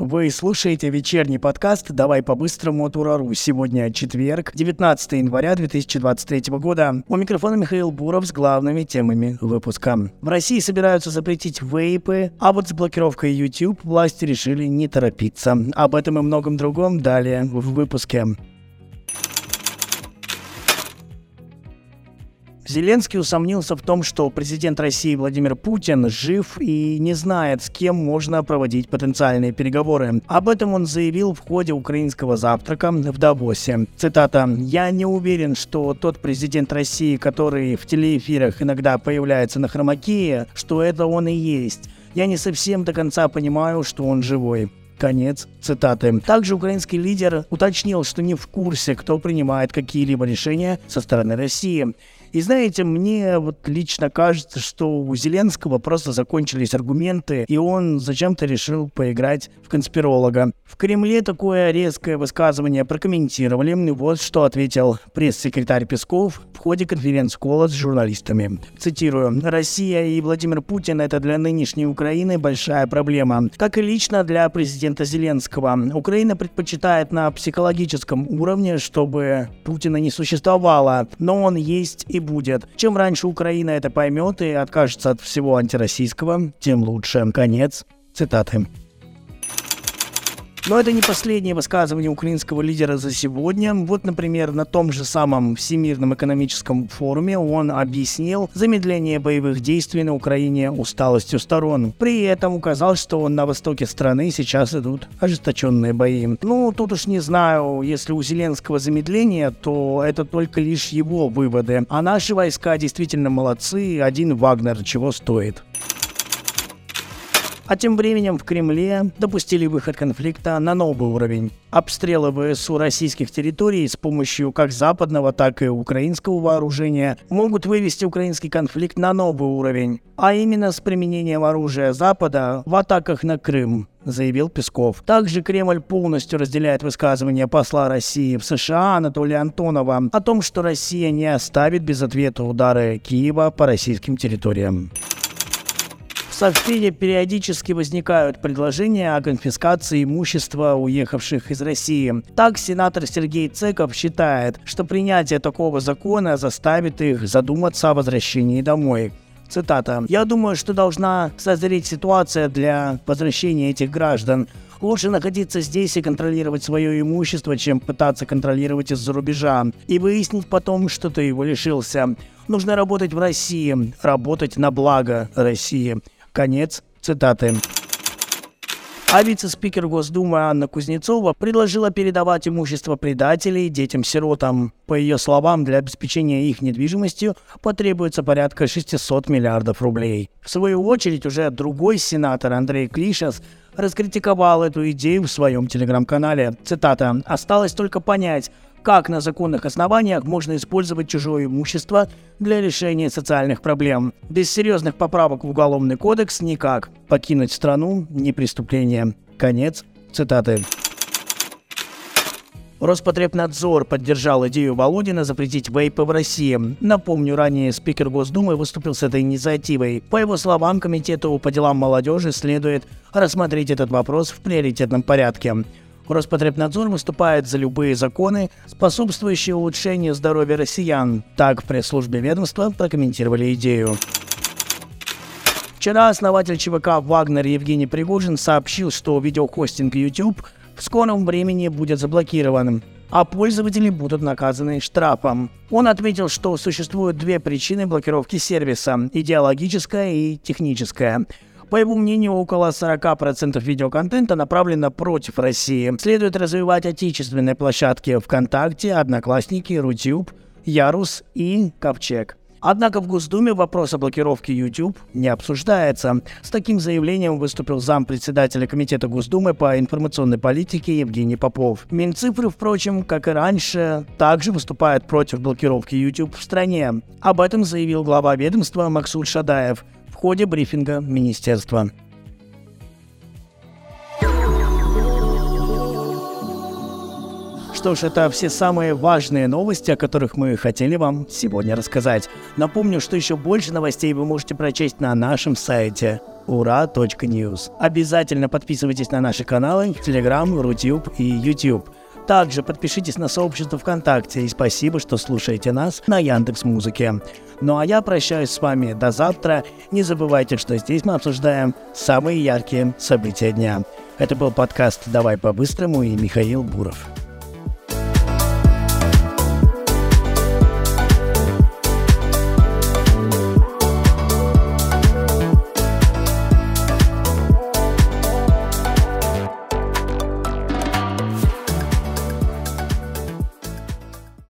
Вы слушаете вечерний подкаст «Давай по-быстрому» от УРА.РУ. Сегодня четверг, 19 января 2023 года. У микрофона Михаил Буров с главными темами выпуска. В России собираются запретить вейпы, а вот с блокировкой YouTube власти решили не торопиться. Об этом и многом другом далее в выпуске. Зеленский усомнился в том, что президент России Владимир Путин жив и не знает, с кем можно проводить потенциальные переговоры. Об этом он заявил в ходе украинского завтрака в Давосе. Цитата: «Я не уверен, что тот президент России, который в телеэфирах иногда появляется на Хромакее, что это он и есть. Я не совсем до конца понимаю, что он живой». Конец цитаты. Также украинский лидер уточнил, что не в курсе, кто принимает какие-либо решения со стороны России. И знаете, мне вот лично кажется, что у Зеленского просто закончились аргументы, и он зачем-то решил поиграть в конспиролога. В Кремле такое резкое высказывание прокомментировали, и вот что ответил пресс-секретарь Песков в ходе конференц-кола с журналистами. Цитирую: «Россия и Владимир Путин – это для нынешней Украины большая проблема, как и лично для президента Зеленского. Украина предпочитает на психологическом уровне, чтобы Путина не существовало, но он есть и будет. Чем раньше Украина это поймет и откажется от всего антироссийского, тем лучше». Конец цитаты. Но это не последнее высказывание украинского лидера за сегодня. Вот, например, на том же самом Всемирном экономическом форуме он объяснил замедление боевых действий на Украине усталостью сторон. При этом указал, что на востоке страны сейчас идут ожесточенные бои. Ну, тут уж не знаю, если у Зеленского замедление, то это только лишь его выводы. А наши войска действительно молодцы, один Вагнер чего стоит. А тем временем в Кремле допустили выход конфликта на новый уровень. Обстрелы ВСУ российских территорий с помощью как западного, так и украинского вооружения могут вывести украинский конфликт на новый уровень, а именно с применением оружия Запада в атаках на Крым, заявил Песков. Также Кремль полностью разделяет высказывания посла России в США Анатолия Антонова о том, что Россия не оставит без ответа удары Киева по российским территориям. В Совфеде периодически возникают предложения о конфискации имущества уехавших из России. Так, сенатор Сергей Цеков считает, что принятие такого закона заставит их задуматься о возвращении домой. Цитата: «Я думаю, что должна созреть ситуация для возвращения этих граждан. Лучше находиться здесь и контролировать свое имущество, чем пытаться контролировать из-за рубежа и выяснить потом, что ты его лишился. Нужно работать в России, работать на благо России». Конец цитаты. А вице-спикер Госдумы Анна Кузнецова предложила передавать имущество предателей детям-сиротам. По ее словам, для обеспечения их недвижимостью потребуется порядка 600 миллиардов рублей. В свою очередь, уже другой сенатор Андрей Клишас раскритиковал эту идею в своем телеграм-канале. Цитата: «Осталось только понять, как на законных основаниях можно использовать чужое имущество для решения социальных проблем. Без серьезных поправок в Уголовный кодекс никак. Покинуть страну – не преступление». Конец цитаты. Роспотребнадзор поддержал идею Володина запретить вейпы в России. Напомню, ранее спикер Госдумы выступил с этой инициативой. По его словам, Комитету по делам молодежи следует рассмотреть этот вопрос в приоритетном порядке. Роспотребнадзор выступает за любые законы, способствующие улучшению здоровья россиян. Так в пресс-службе ведомства прокомментировали идею. Вчера основатель ЧВК «Вагнер» Евгений Пригожин сообщил, что видеохостинг YouTube в скором времени будет заблокирован, а пользователи будут наказаны штрафом. Он отметил, что существуют две причины блокировки сервиса – идеологическая и техническая. По его мнению, около 40% видеоконтента направлено против России. Следует развивать отечественные площадки ВКонтакте, Одноклассники, Rutube, Ярус и Ковчег. Однако в Госдуме вопрос о блокировке YouTube не обсуждается. С таким заявлением выступил зампредседателя Комитета Госдумы по информационной политике Евгений Попов. Минцифры, впрочем, как и раньше, также выступают против блокировки YouTube в стране. Об этом заявил глава ведомства Максут Шадаев в ходе брифинга министерства. Что ж, это все самые важные новости, о которых мы хотели вам сегодня рассказать. Напомню, что еще больше новостей вы можете прочесть на нашем сайте ura.news. Обязательно подписывайтесь на наши каналы Telegram, Rutube и YouTube. Также подпишитесь на сообщество ВКонтакте и спасибо, что слушаете нас на Яндекс.Музыке. Ну а я прощаюсь с вами до завтра. Не забывайте, что здесь мы обсуждаем самые яркие события дня. Это был подкаст «Давай по-быстрому» и Михаил Буров.